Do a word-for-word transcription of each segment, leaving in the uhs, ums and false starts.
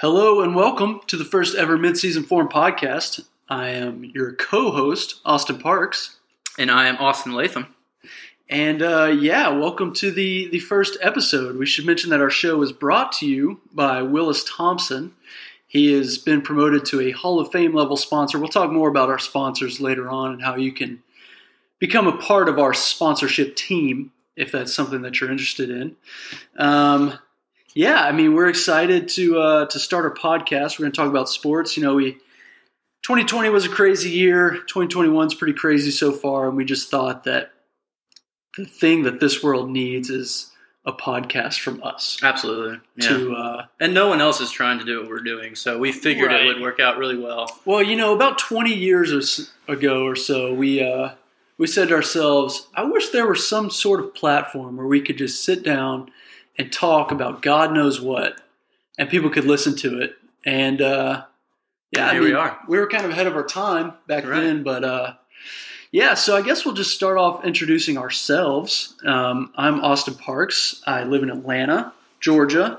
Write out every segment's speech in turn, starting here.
Hello and welcome to the first ever Midseason Form podcast. I am your co-host, Austin Parks. And I am Austin Latham. And uh, yeah, welcome to the, the first episode. We should mention that our show is brought to you by Willis Thompson. He has been promoted to a Hall of Fame level sponsor. We'll talk more about our sponsors later on and how you can become a part of our sponsorship team if that's something that you're interested in. Um, yeah, I mean, we're excited to uh, to start our podcast. We're going to talk about sports. You know, we twenty twenty was a crazy year. twenty twenty-one is pretty crazy so far, and we just thought that the thing that this world needs is a podcast from us. Absolutely. Yeah. To, uh, and no one else is trying to do what we're doing, so we figured right. It would work out really well. Well, you know, about twenty years ago or so, we uh, we said to ourselves, I wish there were some sort of platform where we could just sit down and talk about God knows what, and people could listen to it. And uh, yeah, here I mean, we are. We were kind of ahead of our time back right. then, but uh, yeah, so I guess we'll just start off introducing ourselves. Um, I'm Austin Parks. I live in Atlanta, Georgia.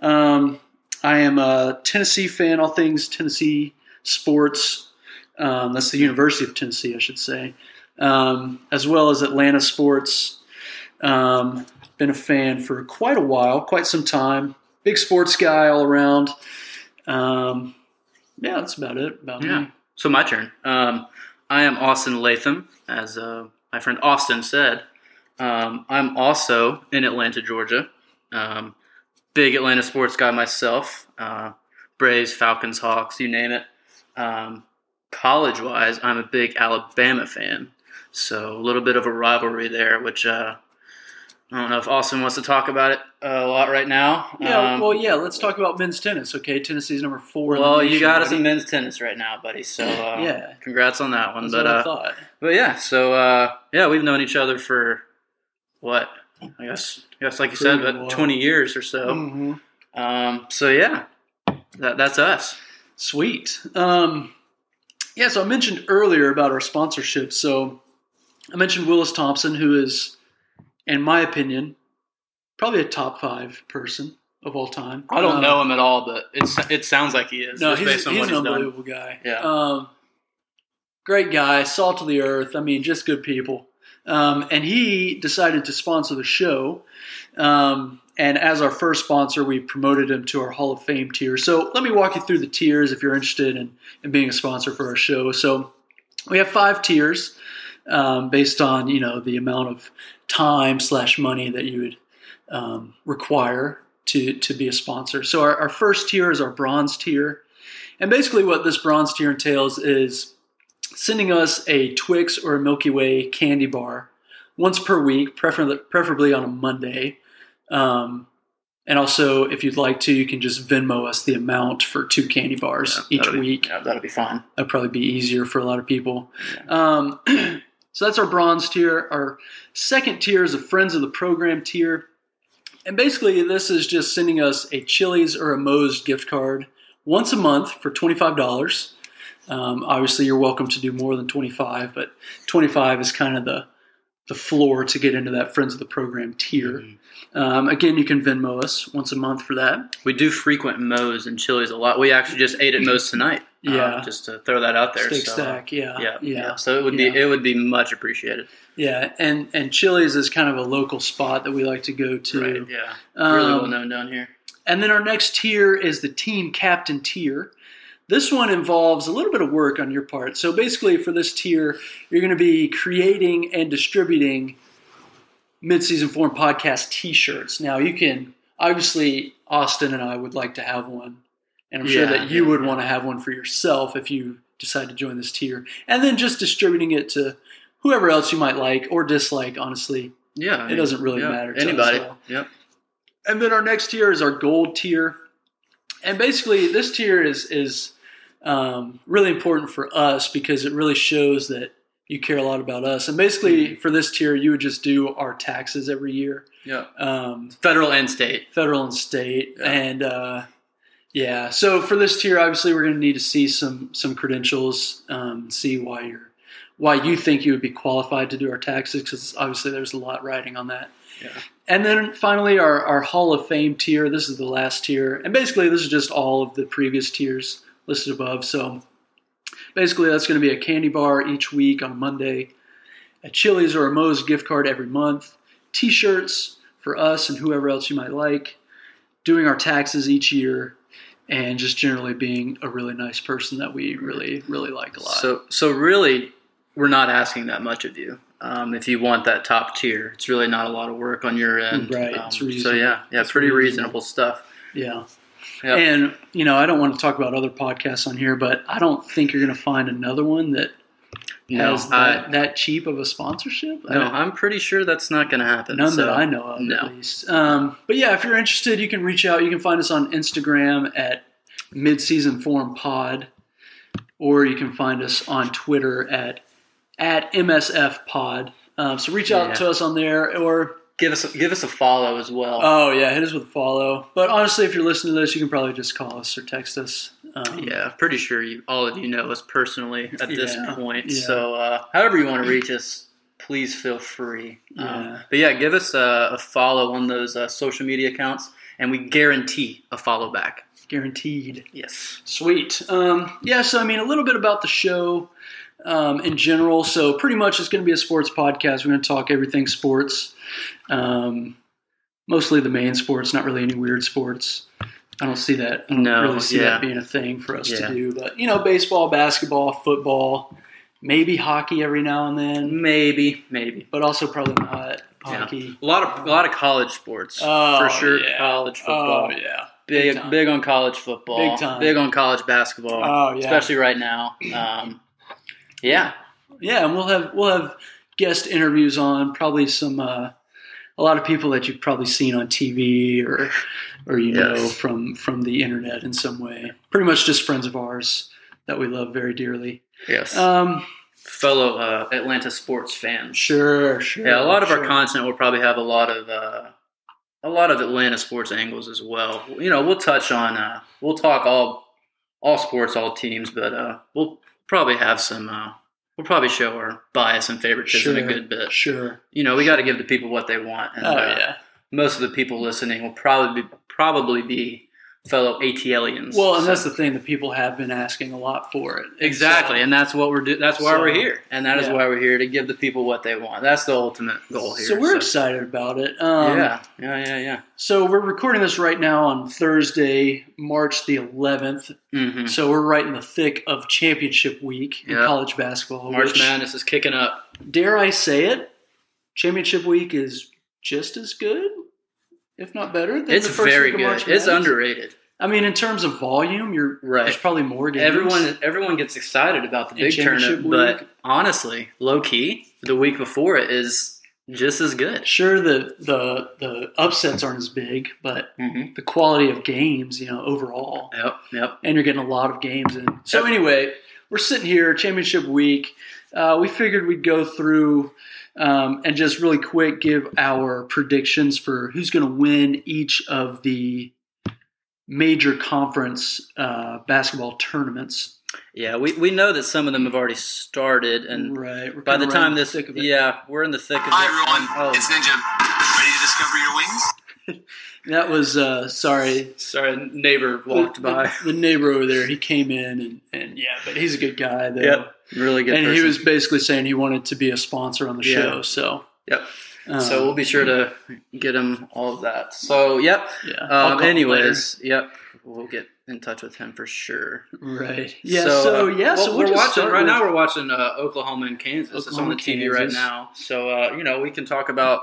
Um, I am a Tennessee fan, all things Tennessee sports. Um, that's the University of Tennessee, I should say, um, as well as Atlanta sports. Um, been a fan for quite a while, quite some time. Big sports guy all around. Um, yeah, that's about it. About yeah. me. So my turn. Um, I am Austin Latham, as uh, my friend Austin said. Um, I'm also in Atlanta, Georgia. Um, big Atlanta sports guy myself. Uh, Braves, Falcons, Hawks, you name it. Um, college-wise, I'm a big Alabama fan. So a little bit of a rivalry there, which uh, I don't know if Austin wants to talk about it a lot right now. Yeah, um, well, yeah, let's talk about men's tennis, okay? Tennessee's number four. Well, in the nation, you got buddy. Us in men's tennis right now, buddy, so uh, yeah. Congrats on that one. That's but, what I uh, thought. But, yeah, so, uh, yeah, we've known each other for, what, I guess, I guess like you Pretty said, about twenty years or so. Mm-hmm. Um, so, yeah, that, that's us. Sweet. Um, yeah, so I mentioned earlier about our sponsorship. So I mentioned Willis Thompson, who is – in my opinion, probably a top five person of all time. I don't um, know him at all, but it's, it sounds like he is. No, he's, based on he's what an he's unbelievable done. Guy. Yeah. Um, great guy, salt of the earth. I mean, just good people. Um, and he decided to sponsor the show. Um, and as our first sponsor, we promoted him to our Hall of Fame tier. So let me walk you through the tiers if you're interested in, in being a sponsor for our show. So we have five tiers um, based on, you know, the amount of time slash money that you would um, require to, to be a sponsor. So our, our first tier is our bronze tier. And basically what this bronze tier entails is sending us a Twix or a Milky Way candy bar once per week, preferably, preferably on a Monday. Um, and also, if you'd like to, you can just Venmo us the amount for two candy bars yeah, each week. Be, yeah, that'll be fun. That'll probably be easier for a lot of people. Yeah. Um, So that's our bronze tier. Our second tier is a Friends of the Program tier. And basically this is just sending us a Chili's or a Moe's gift card once a month for twenty-five dollars. Um, obviously you're welcome to do more than twenty-five, but twenty-five is kind of the, the floor to get into that Friends of the Program tier. Mm-hmm. Um, again, you can Venmo us once a month for that. We do frequent Moe's and Chili's a lot. We actually just ate at Moe's tonight. Yeah, um, just to throw that out there. Steak so, stack, yeah, yeah, yeah, yeah. So it would be yeah. it would be much appreciated. Yeah, and and Chili's is kind of a local spot that we like to go to. Right, yeah, um, really well known down here. And then our next tier is the team captain tier. This one involves a little bit of work on your part. So basically, for this tier, you're going to be creating and distributing Midseason Form podcast T-shirts. Now, you can obviously Austin and I would like to have one. And I'm yeah, sure that you yeah, would yeah. want to have one for yourself if you decide to join this tier. And then just distributing it to whoever else you might like or dislike, honestly. Yeah. I mean, it doesn't really yeah, matter to anybody. Us yep. And then our next tier is our gold tier. And basically this tier is is um, really important for us because it really shows that you care a lot about us. And basically mm-hmm. for this tier, you would just do our taxes every year. Yeah. Um, federal and state. Federal and state. Yeah. And uh yeah, so for this tier, obviously, we're going to need to see some some credentials, um, see why you're why you think you would be qualified to do our taxes, because obviously there's a lot riding on that. Yeah. And then finally, our, our Hall of Fame tier. This is the last tier. And basically, this is just all of the previous tiers listed above. So basically, that's going to be a candy bar each week on Monday, a Chili's or a Moe's gift card every month, T-shirts for us and whoever else you might like, doing our taxes each year, and just generally being a really nice person that we really, really like a lot. So, so really, we're not asking that much of you. Um, if you want that top tier, it's really not a lot of work on your end. Right. Um, it's reasonable. So yeah, yeah, it's pretty reasonable, reasonable stuff. Yeah. Yep. And, you know, I don't want to talk about other podcasts on here, but I don't think you're going to find another one that no, has that, I, that cheap of a sponsorship. No, I'm pretty sure that's not going to happen. None so. that I know of, no. at least. Um, but, yeah, if you're interested, you can reach out. You can find us on Instagram at Midseason Form Pod, or you can find us on Twitter at, at M S F Pod. Um, so reach out yeah. to us on there, or... Give us a, give us a follow as well. Oh, yeah, hit us with a follow. But honestly, if you're listening to this, you can probably just call us or text us. Um, yeah, I'm pretty sure you, all of you know us personally at this yeah, point. Yeah. So uh, however you want to reach us, please feel free. Yeah. Um, but yeah, give us a, a follow on those uh, social media accounts, and we guarantee a follow back. Guaranteed. Yes. Sweet. Um, yeah, so I mean, a little bit about the show um, in general. So pretty much it's going to be a sports podcast. We're going to talk everything sports. Um, mostly the main sports, not really any weird sports. I don't see that. I don't no, really see yeah. that being a thing for us yeah. to do. But, you know, baseball, basketball, football, maybe hockey every now and then. Maybe, maybe. But also probably not hockey. Yeah. A lot of a lot of college sports, oh, for sure. Yeah. College football. Oh, yeah. Big, big, big on college football. Big time. Big on college basketball. Oh, yeah. Especially right now. Um, yeah. Yeah, and we'll have, we'll have guest interviews on, probably some uh, – a lot of people that you've probably seen on T V or, or you yes. know, from, from the internet in some way. Pretty much just friends of ours that we love very dearly. Yes. Um, Fellow uh, Atlanta sports fans. Sure, sure. Yeah, a lot of sure. our content will probably have a lot of uh, a lot of Atlanta sports angles as well. You know, we'll touch on uh, we'll talk all all sports, all teams, but uh, we'll probably have some. Uh, We'll probably show our bias and favoritism sure, a good bit. Sure. You know, we got to give the people what they want. And, oh, uh, yeah. most of the people listening will probably be, probably be fellow ATLians. Well, and so. that's the thing. The people have been asking a lot for it. Exactly. So, and that's what we're do- That's why so, we're here. And that yeah. is why we're here, to give the people what they want. That's the ultimate goal here. So we're so. excited about it. Um, yeah. Yeah, yeah, yeah. So we're recording this right now on Thursday, March the eleventh. Mm-hmm. So we're right in the thick of championship week in yep. college basketball. March Madness is kicking up. Dare I say it? Championship week is just as good, if not better, than it's the first very week of good. March Madness. It's underrated. I mean, in terms of volume, you're right. There's probably more games. Everyone, everyone gets excited about the big tournament, but honestly, low key, the week before it is just as good. Sure, the the, the upsets aren't as big, but mm-hmm. the quality of games, you know, overall. Yep, yep. And you're getting a lot of games in. So yep. anyway, we're sitting here, championship week. Uh, we figured we'd go through um, and just really quick give our predictions for who's going to win each of the major conference uh, basketball tournaments. Yeah, we, we know that some of them have already started, and right, by the time this, the yeah, we're in the thick of it. Hi everyone, oh. it's Ninja. Ready to discover your wings? That was uh, sorry, sorry. Neighbor walked the, by. The, the neighbor over there, he came in, and, and yeah, but he's a good guy though. Yep, really good. And person. He was basically saying he wanted to be a sponsor on the yeah. show. So yep. Um, so we'll be sure to get him all of that. So, yep. Yeah, um, anyways, yep. We'll get in touch with him for sure. Right. Yeah. So, so yeah. Uh, well, so we're, we're watching right now. We're watching uh, Oklahoma and Kansas. Oklahoma, it's on the T V Kansas. Right now. So uh, you know, we can talk about.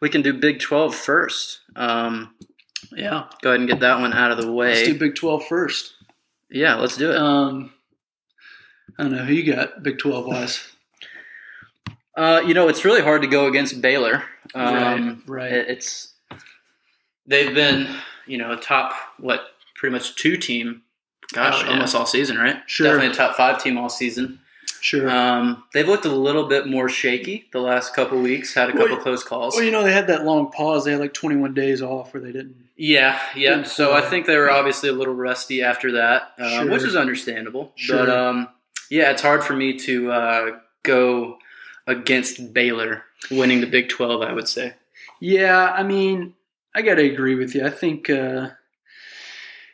We can do Big twelve first. Um, yeah. Go ahead and get that one out of the way. Let's do Big twelve first. Yeah, let's do it. Um, I don't know who you got Big twelve wise. Uh, you know, it's really hard to go against Baylor. Um, right, right. It's they've been, you know, a top what pretty much two team. Gosh, oh, yeah. almost all season, right? Sure, definitely a top five team all season. Sure. Um, they've looked a little bit more shaky the last couple weeks. Had a couple well, close calls. Well, you know, they had that long pause. They had like twenty-one days off where they didn't. Yeah, yeah. Didn't so play. I think they were obviously a little rusty after that, uh, sure. which is understandable. Sure. But um, yeah, it's hard for me to uh, go against Baylor winning the Big twelve, I would say. Yeah, I mean, I got to agree with you. I think uh,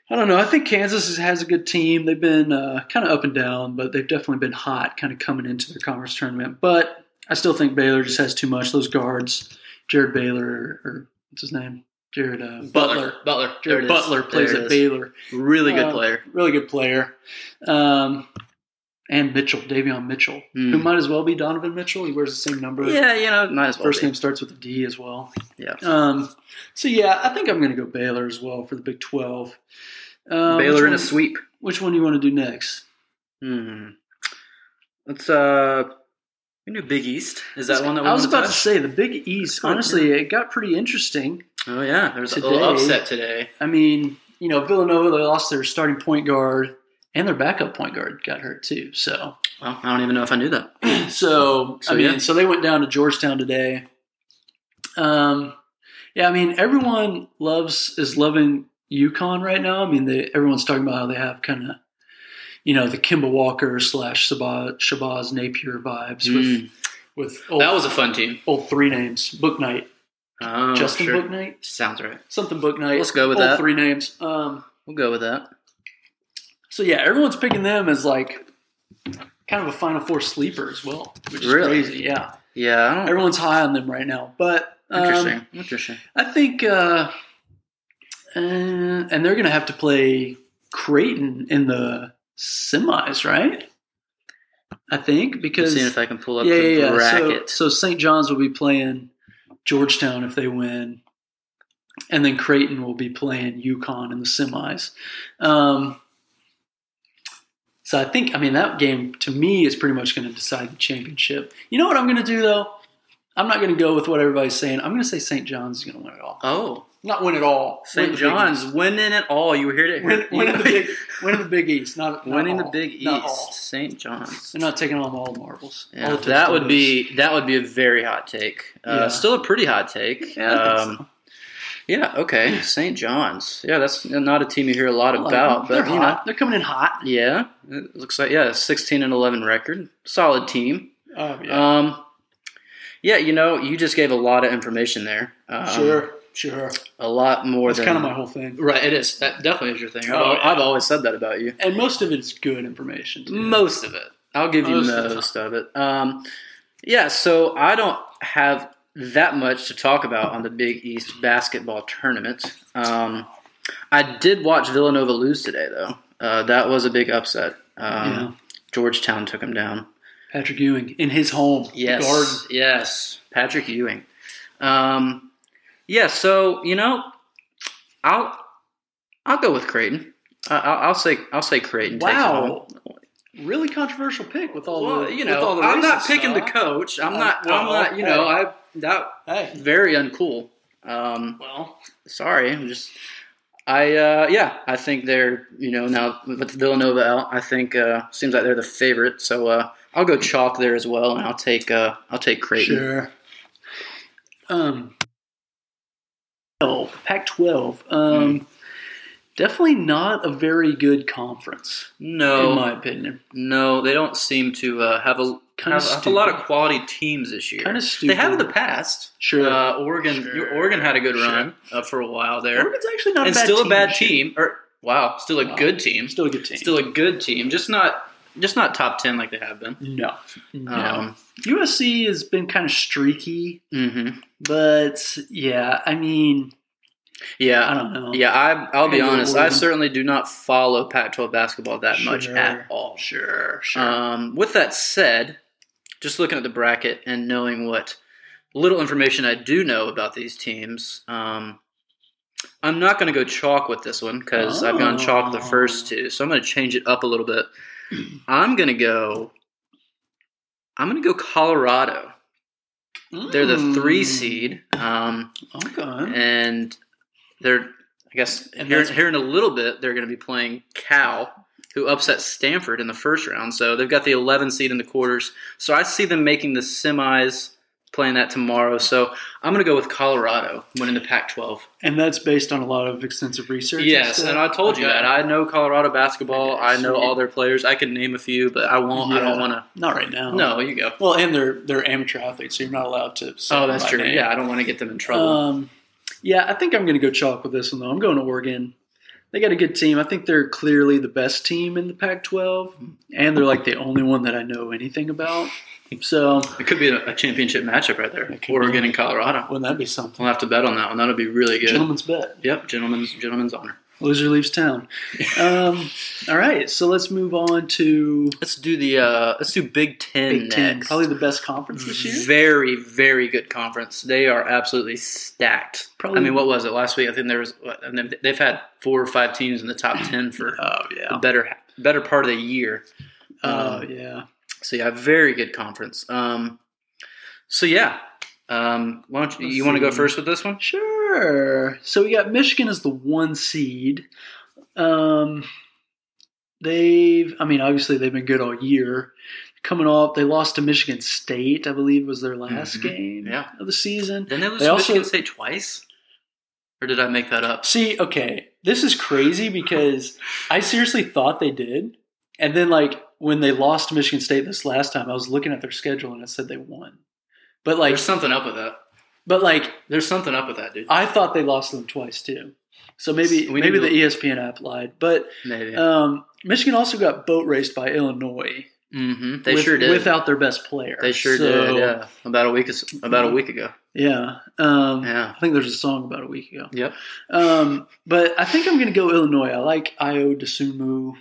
I don't know. I think Kansas has a good team. They've been uh, kind of up and down, but they've definitely been hot kind of coming into their conference tournament. But I still think Baylor just has too much. Those guards, Jared Baylor, or what's his name? Jared uh, Butler. Butler. Butler. Jared Butler plays at Baylor. Really good uh, player. Really good player. Um, and Mitchell, Davion Mitchell, mm. who might as well be Donovan Mitchell. He wears the same number. Yeah, you know, might as well. First name starts with a D as well. Yeah. Um, so, yeah, I think I'm going to go Baylor as well for the Big twelve. Um, Baylor in a sweep. Which one do you want to do next? Hmm. Let's uh. We knew Big East. Is that one that we I was about to, to say, the Big East, honestly, it got pretty interesting. Oh, yeah. There was today. a little upset today. I mean, you know, Villanova, they lost their starting point guard, and their backup point guard got hurt, too. So, well, I don't even know if I knew that. so, so, I mean, yeah. so they went down to Georgetown today. Um, Yeah, I mean, everyone loves is loving UConn right now. I mean, they, everyone's talking about how they have kind of, you know, the Kimba Walker slash Shabazz Napier vibes mm. with with old, that was a fun team. Old three names, Booknight, oh, Justin sure. Booknight sounds right. Something Booknight. Let's go with old that. Three names. Um, we'll go with that. So yeah, everyone's picking them as like kind of a Final Four sleeper as well, which is really? crazy. Yeah, yeah. I don't Everyone's know. high on them right now, but um, interesting. Interesting. I think, uh, uh, and they're going to have to play Creighton in the semis, right? I think because I'm seeing if I can pull up yeah, the yeah, bracket. So, so Saint John's will be playing Georgetown if they win, and then Creighton will be playing UConn in the semis. Um, so I think, I mean, that game to me is pretty much going to decide the championship. You know what I'm going to do though? I'm not going to go with what everybody's saying. I'm going to say Saint John's is going to win it all. Oh. Not win it all. Saint John's winning it all. You heard it. Win, winning the big, winning the Big East. Not, not winning all. the Big East. Saint John's. They're not taking on all the marbles. Yeah. All the that would be that would be a very hot take. Uh, yeah. Still a pretty hot take. Yeah. Um, so. Yeah. Okay. Saint John's. Yeah, that's not a team you hear a lot like about. But, they're hot. You know, they're coming in hot. Yeah. It looks like yeah, sixteen and eleven record. Solid team. Oh yeah. Um, yeah. You know, you just gave a lot of information there. Um, sure. Sure. A lot more That's than... That's kind of my whole thing. Right, it is. That definitely is your thing. I've, oh, I've always said that about you. And most of it is good information. Too. Most of it. I'll give most you most of, of it. Um, yeah, so I don't have that much to talk about on the Big East basketball tournament. Um, I did watch Villanova lose today, though. Uh, that was a big upset. Um, yeah. Georgetown took him down. Patrick Ewing in his home. Yes. Garden. Yes. Patrick Ewing. Um... Yeah, so you know, I'll I'll go with Creighton. Uh, I'll, I'll say I'll say Creighton. Wow, takes it really controversial pick with all well, the you know. With all the I'm not picking stuff. the coach. I'm not. I'm not. You know, I that hey. very uncool. Um, well, sorry. I'm just. I uh, yeah. I think they're you know now with Villanova out. I think uh, seems like they're the favorite. So uh, I'll go chalk there as well, and I'll take uh, I'll take Creighton. Sure. Um. Pac twelve, um, mm. definitely not a very good conference. No, in my opinion, no, they don't seem to uh, have a kind of have a lot of quality teams this year. Kind of stupid. They have in the past. Sure, uh, Oregon. Sure. Oregon had a good sure. run uh, for a while there. Oregon's actually not and a bad still team a bad team. Or wow, still a wow. good team. Still a good team. Still a good team. Just not just not top ten like they have been. No, no. Um, U S C has been kind of streaky, mm-hmm. but yeah, I mean, yeah, I don't know. Yeah, I, I'll be honest. I certainly do not follow Pac twelve basketball that sure. much at all. Sure, sure. Um, with that said, just looking at the bracket and knowing what little information I do know about these teams, um, I'm not going to go chalk with this one because oh. I've gone chalk the first two. So I'm going to change it up a little bit. I'm going to go. I'm going to go Colorado. Mm. They're the three seed. Um, okay. And they're, I guess, and here, here in a little bit, they're going to be playing Cal, who upset Stanford in the first round. So they've got the eleven seed in the quarters. So I see them making the semis playing that tomorrow. So I'm going to go with Colorado winning the Pac twelve. And that's based on a lot of extensive research. Yes, and, and I told you okay. that. I know Colorado basketball. I, I know all their players. I can name a few, but I won't. Yeah, I don't want to. Not right now. No, you go. Well, and they're they're amateur athletes, so you're not allowed to. Oh, that's true. Name. Yeah, I don't want to get them in trouble. Um, yeah, I think I'm going to go chalk with this one, though. I'm going to Oregon. They got a good team. I think they're clearly the best team in the Pac twelve, and they're like the only one that I know anything about. So it could be a championship matchup right there. Oregon and Colorado. Wouldn't that be something? We'll have to bet on that one. That would be really good. Gentleman's bet. Yep, gentleman's gentleman's honor. Loser leaves town. um, all right, so let's move on to let's do the uh, let's do Big Ten. Big Ten, next. Probably the best conference this year. Very, very good conference. They are absolutely stacked. Probably. I mean, what was it last week? I think there was. And they've had four or five teams in the top ten for oh, yeah. the better better part of the year. Oh um, yeah. So yeah, very good conference. Um, so yeah, um, why don't you, you want to go first with this one? Sure. So we got Michigan as the one seed. Um, they've, I mean, obviously they've been good all year. Coming off, they lost to Michigan State, I believe, was their last mm-hmm. game yeah. of the season. Didn't they lose they to also, Michigan State twice? Or did I make that up? See, okay, this is crazy because I seriously thought they did, and then like. When they lost to Michigan State this last time, I was looking at their schedule and it said they won. But like, there's something up with that. But like, there's something up with that, dude. I thought they lost them twice too. So maybe we maybe the to... E S P N app lied. But maybe. Um, Michigan also got boat raced by Illinois. Mm-hmm. They with, sure did without their best player. They sure so, did. Yeah, about a week about a week ago. Yeah. Um, yeah. I think there's a song about a week ago. Yep. Um, but I think I'm going to go Illinois. I like Io DeSumo.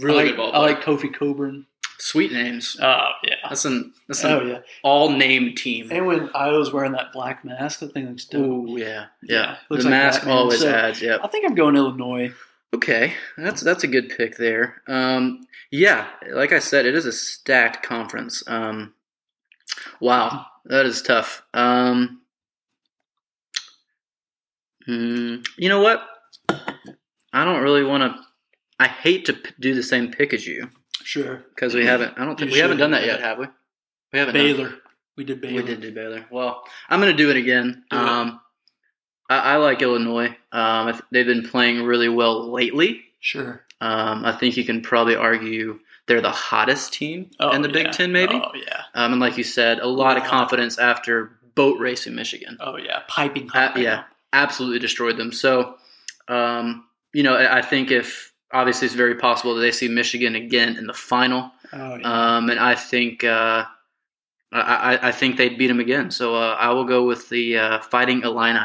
Really I like, good ball player. I like Kofi Coburn. Sweet names. Oh, uh, yeah. That's an, that's an oh, yeah. all-name team. And when Io's wearing that black mask, that thing looks dope. Oh, yeah. Yeah. yeah the mask like always so adds, yeah. I think I'm going Illinois. Okay. That's that's a good pick there. Um, yeah. Like I said, it is a stacked conference. Um, wow. That is tough. Um, mm, you know what? I don't really want to. I hate to do the same pick as you. Sure. Because we haven't. I don't think you we haven't done that yet, have we? We haven't. Baylor. Done. We did Baylor. We did do Baylor. Well, I'm going to do it again. Do um, it. I, I like Illinois. Um, they've been playing really well lately. Sure. Um, I think you can probably argue they're the hottest team oh, in the yeah. Big Ten, maybe. Oh yeah. Um, and like you said, a lot wow. of confidence after boat racing Michigan. Oh yeah, piping hot. Uh, yeah, absolutely destroyed them. So, um, you know, I, I think if obviously, it's very possible that they see Michigan again in the final, oh, yeah. um, and I think uh, I, I think they'd beat them again. So uh, I will go with the uh, Fighting Illini.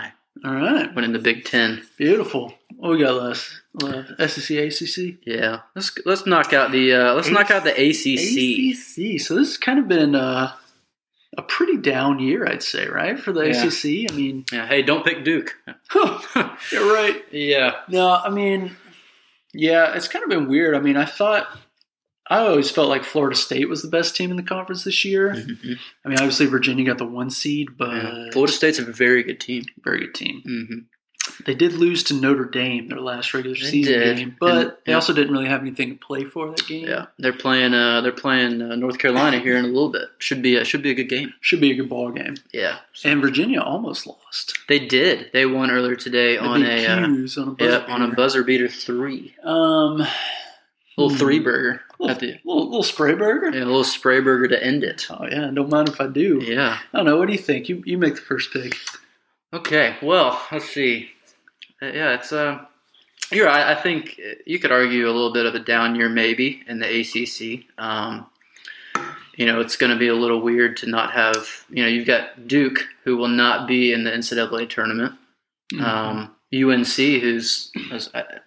All right, winning the Big Ten. Beautiful. What we got last? Uh, S E C, A C C. Yeah, let's let's knock out the uh, let's A- knock out the A C C. A C C. So this has kind of been uh, a pretty down year, I'd say, right, for the yeah. A C C. I mean, yeah. Hey, don't pick Duke. You're right. Yeah. No, I mean. Yeah, it's kind of been weird. I mean, I thought – I always felt like Florida State was the best team in the conference this year. Mm-hmm. I mean, obviously Virginia got the one seed, but yeah. – Florida State's a very good team. Very good team. Mm-hmm. They did lose to Notre Dame their last regular they season did. game, but and, they yeah. also didn't really have anything to play for that game. Yeah, they're playing uh, they're playing uh, North Carolina here in a little bit. Should be a, should be a good game. Should be a good ball game. Yeah. So. And Virginia almost lost. They did. They won earlier today they on a, uh, on, a buzzer yeah, on a buzzer beater three. Um, little three burger. Little, the, little, little spray burger? Yeah, a little spray burger to end it. Oh, yeah. Don't mind if I do. Yeah. I don't know. What do you think? You, you make the first pick. Okay. Well, let's see. Yeah, it's uh, you're right. I think you could argue a little bit of a down year maybe in the A C C. Um, you know, it's going to be a little weird to not have, you know, you've got Duke who will not be in the N C double A tournament. Mm-hmm. Um, U N C who's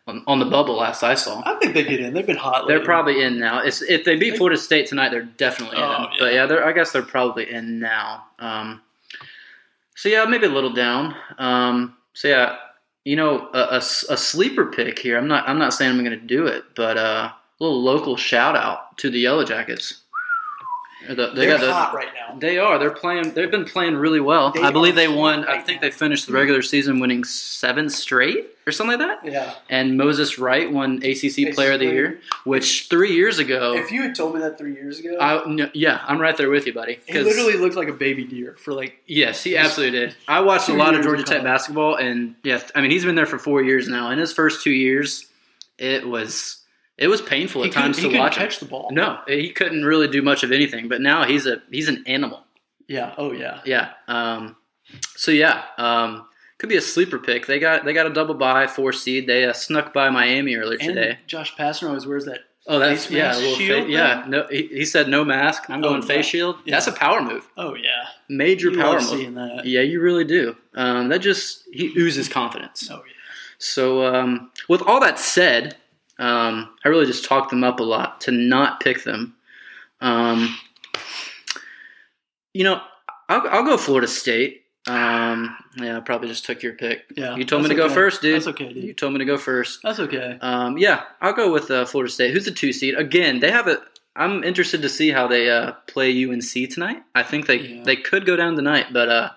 on the bubble last I saw. I think they get in. They've been hot lately. They're probably in now. It's, if they beat Florida State tonight, they're definitely in. Oh, yeah. But, yeah, they're, I guess they're probably in now. Um, so, yeah, maybe a little down. Um, so, yeah. You know, a, a, a sleeper pick here. I'm not. I'm not saying I'm going to do it, but uh, a little local shout out to the Yellow Jackets. They They're got a, hot right now. They are. They're playing. They've been playing really well. They I believe they won. Right I think now. They finished the regular season winning seven straight or something like that. Yeah. And Moses Wright won A C C Player of the Year, which three years ago. If you had told me that three years ago, I, no, yeah, I'm right there with you, buddy. He literally looked like a baby deer for like. Yes, he absolutely did. I watched a lot of Georgia Tech basketball, and yeah, I mean he's been there for four years now. In his first two years, it was. It was painful at times to watch. He couldn't catch the ball. No, he couldn't really do much of anything. But now he's a he's an animal. Yeah. Oh yeah. Yeah. Um, so yeah, um, could be a sleeper pick. They got they got a double bye, four seed. They uh, snuck by Miami earlier and today. Josh Pastner always wears that. Oh, that's face yeah, a little shield. Fa- yeah. No, he, he said no mask. I'm going oh, face yeah. shield. Yeah. That's a power move. Oh yeah. Major you power love move. Seeing that. Yeah, you really do. Um, that just he oozes confidence. Oh yeah. So um, with all that said. Um, I really just talked them up a lot to not pick them. Um, you know, I'll, I'll go Florida State. Um, yeah, I probably just took your pick. Yeah, you told me to okay. go first, dude. That's okay, dude. You told me to go first. That's okay. Um, yeah, I'll go with uh, Florida State. Who's the two seed? Again, they have a. I'm interested to see how they uh, play U N C tonight. I think they yeah. they could go down tonight, but uh,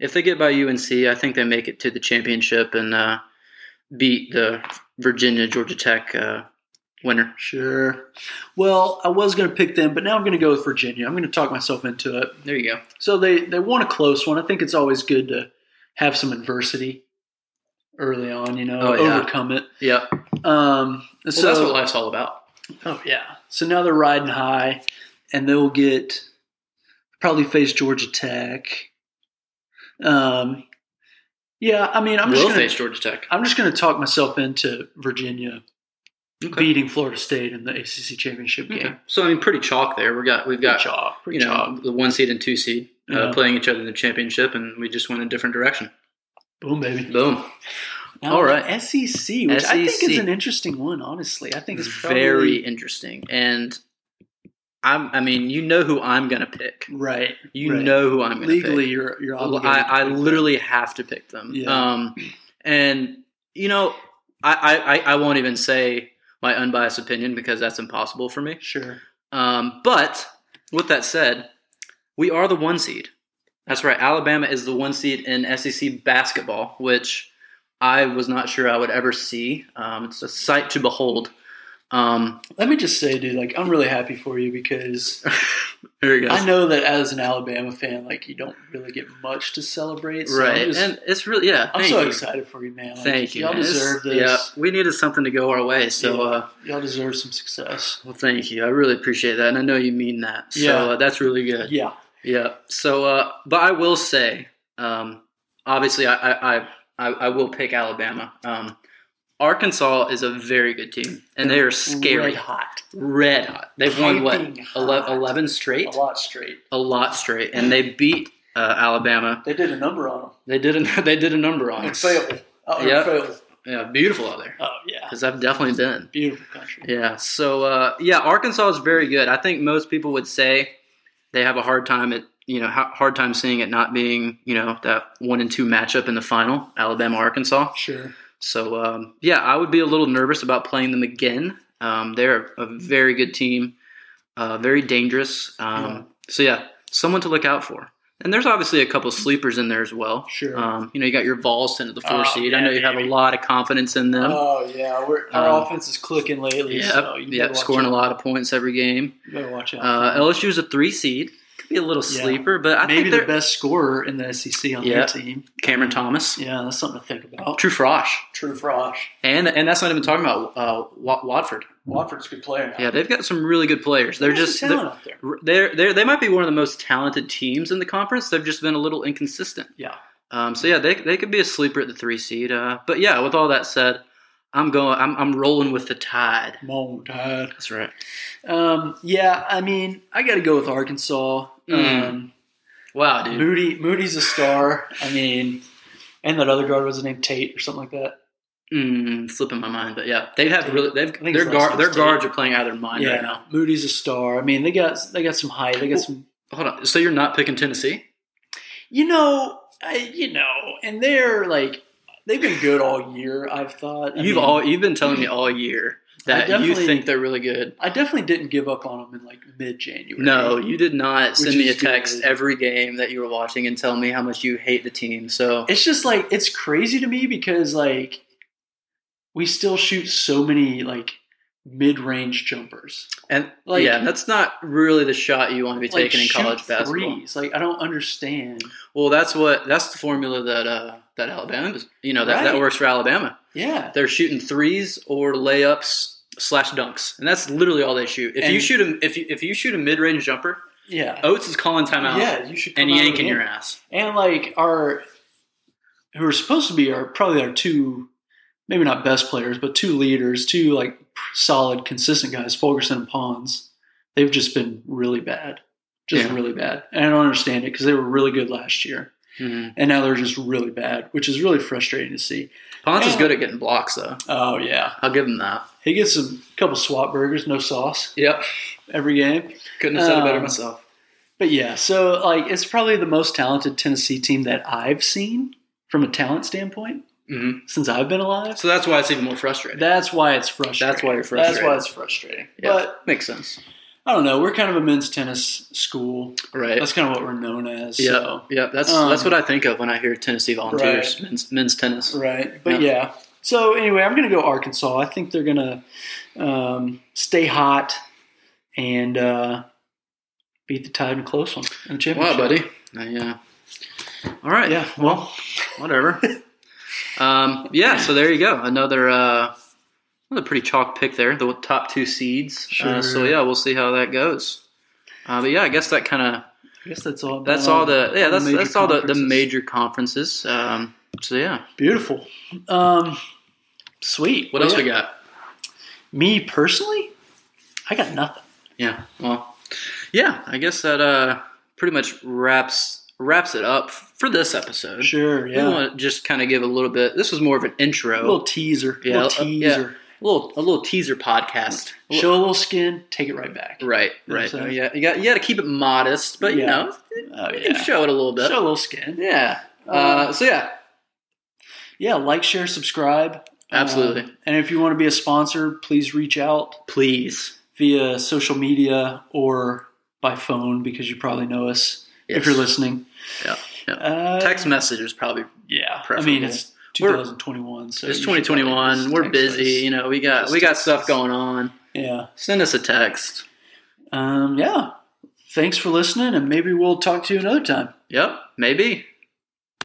if they get by U N C, I think they make it to the championship and uh, beat the. Virginia, Georgia Tech uh, winner. Sure. Well, I was going to pick them, but now I'm going to go with Virginia. I'm going to talk myself into it. There you go. So they, they won a close one. I think it's always good to have some adversity early on, you know, oh, yeah. overcome it. Yeah. Um, well, so that's what life's all about. Oh, yeah. So now they're riding high, and they'll get probably face Georgia Tech. Um. Yeah, I mean, I'm we'll just going to Georgia Tech. I'm just going to talk myself into Virginia okay. beating Florida State in the A C C championship game. Okay. So I mean, pretty chalk there. We got we've got pretty chalk, pretty you know chalk. The one seed and two seed uh, yeah. playing each other in the championship, and we just went a different direction. Boom, baby, boom. Now all right, S E C, which S E C. I think is an interesting one. Honestly, I think it's probably... very interesting, and I'm, I mean, you know who I'm going to pick, right? You right. know who I'm going to pick. Legally, you're you're obligated. I, I literally them. have to pick them. Yeah. Um, and you know, I, I I won't even say my unbiased opinion because that's impossible for me. Sure. Um, but with that said, we are the one seed. That's right. Alabama is the one seed in S E C basketball, which I was not sure I would ever see. Um, it's a sight to behold. Um, Let me just say, dude, like I'm really happy for you because I know that as an Alabama fan, like you don't really get much to celebrate, so right? Just, and it's really, yeah. I'm so you. excited for you, man. Like, thank you. Y'all man. deserve this. Yeah, we needed something to go our way, so yeah. uh, y'all deserve some success. Well, thank you. I really appreciate that, and I know you mean that. So yeah. uh, that's really good. Yeah, yeah. So, uh, but I will say, um, obviously, I, I, I, I will pick Alabama. Um, Arkansas is a very good team, and they are scary. Red hot. Red hot. They've won, what, eleven straight? A lot straight. A lot straight, and they beat uh, Alabama. They did a number on them. They did a, they did a number on them. Unfailable. Oh, yep. Unfailable. Yeah, beautiful out there. Oh, yeah. Because I've definitely been. Beautiful country. Yeah, so, uh, yeah, Arkansas is very good. I think most people would say they have a hard time at, you know, hard time seeing it not being, you know, that one and two matchup in the final, Alabama-Arkansas. Sure. So, um, yeah, I would be a little nervous about playing them again. Um, they're a very good team, uh, very dangerous. Um, yeah. So, yeah, someone to look out for. And there's obviously a couple sleepers in there as well. Sure. Um, you know, you got your Vols at the four oh, seed. Yeah, I know you have baby. a lot of confidence in them. Oh, yeah. We're, our um, offense is clicking lately. Yeah, so you yeah scoring out. a lot of points every game. You better watch out. Uh, L S U is a three seed. Could be a little yeah. sleeper, but I Maybe think they're the best scorer in the S E C on yeah. their team. Cameron Thomas. Yeah, that's something to think about. True Frosh. True Frosh. And and that's not even talking about uh, Watford. Watford's a good player now. Yeah, they've got some really good players. They're There's just talent they're, out there. They're, they're, they might be one of the most talented teams in the conference. They've just been a little inconsistent. Yeah. Um. So yeah, they they could be a sleeper at the three seed. Uh. But yeah, with all that said, I'm going. I'm I'm rolling with the tide. Rolling tide. That's right. Um, yeah, I mean, I got to go with Arkansas. Mm. Um, wow, dude. Moody Moody's a star. I mean, and that other guard was named Tate or something like that. Mm, slipping my mind, but yeah, they have Tate. really. They've their guard. Their Tate. guards are playing out of their mind yeah. right now. Moody's a star. I mean, they got they got some height. They got well, some. Hold on. So you're not picking Tennessee? You know, I, you know, and they're like. They've been good all year, I've thought. I you've mean, all you've been telling me all year that you think they're really good. I definitely didn't give up on them in like mid-January. No, you did not send me a text good. every game that you were watching and tell me how much you hate the team. So it's just like it's crazy to me because like we still shoot so many like mid-range jumpers, and like yeah, that's not really the shot you want to be like taking in college basketball. Threes. Like I don't understand. Well, that's what that's the formula that uh, that Alabama, you know, that, right. that works for Alabama. Yeah, they're shooting threes or layups slash dunks, and that's literally all they shoot. If and you shoot a if you if you shoot a mid-range jumper, yeah, Oates is calling timeout. Yeah, you should come and yanking your ass. And like our who are supposed to be our probably our two. Maybe not best players, but two leaders, two like solid, consistent guys, Fulkerson and Pons. They've just been really bad, just yeah. really bad. And I don't understand it because they were really good last year, mm-hmm. and now they're just really bad, which is really frustrating to see. Pons and, is good at getting blocks, though. Oh yeah, I'll give him that. He gets a couple swap burgers, no sauce. Yep, every game. Couldn't have said um, it better myself. But yeah, so like it's probably the most talented Tennessee team that I've seen from a talent standpoint. Mm-hmm. Since I've been alive. So that's why it's even more frustrating. That's why it's frustrating. That's why you're frustrated. That's why it's frustrating. Yeah, but makes sense. I don't know. We're kind of a men's tennis school. Right. That's kind of what we're known as. Yeah. So. Yeah. That's um, that's what I think of when I hear Tennessee Volunteers, right. men's, men's tennis. Right. But yeah. yeah. So anyway, I'm going to go Arkansas. I think they're going to um, stay hot and uh, beat the Tide in a close one in the championship. Wow, buddy. Uh, yeah. All right. Yeah. Well, whatever. Um, yeah, so there you go. Another uh, another pretty chalk pick there, the top two seeds. Sure. Uh, so yeah, we'll see how that goes. Uh, but yeah, I guess that kind of I guess that's all. That's all the yeah. That's that's all the, the major conferences. Um, so yeah, beautiful. Um, sweet. What well, else yeah. we got? Me personally, I got nothing. Yeah. Well. Yeah, I guess that uh, pretty much wraps. Wraps it up for this episode. Sure, yeah. We want to just kind of give a little bit. This was more of an intro, a little teaser, yeah, a little teaser, a, yeah, a little a little teaser podcast. Show a little skin, take it right back. Right, right. You know yeah, you got you got to keep it modest, but yeah. you know, oh, yeah. you show it a little bit. Show a little skin. Yeah. Um, uh, so yeah, yeah. Like, share, subscribe. Absolutely. Um, and if you want to be a sponsor, please reach out. Please via social media or by phone because you probably know us. Yes. If you're listening, yeah, yeah. Uh, text message is probably yeah. preferable. I mean, it's twenty twenty-one, so it's twenty twenty-one. We're busy, us. you know. We got just we got stuff us. going on. Yeah, send us a text. Um, yeah. Thanks for listening, and maybe we'll talk to you another time. Yep, maybe.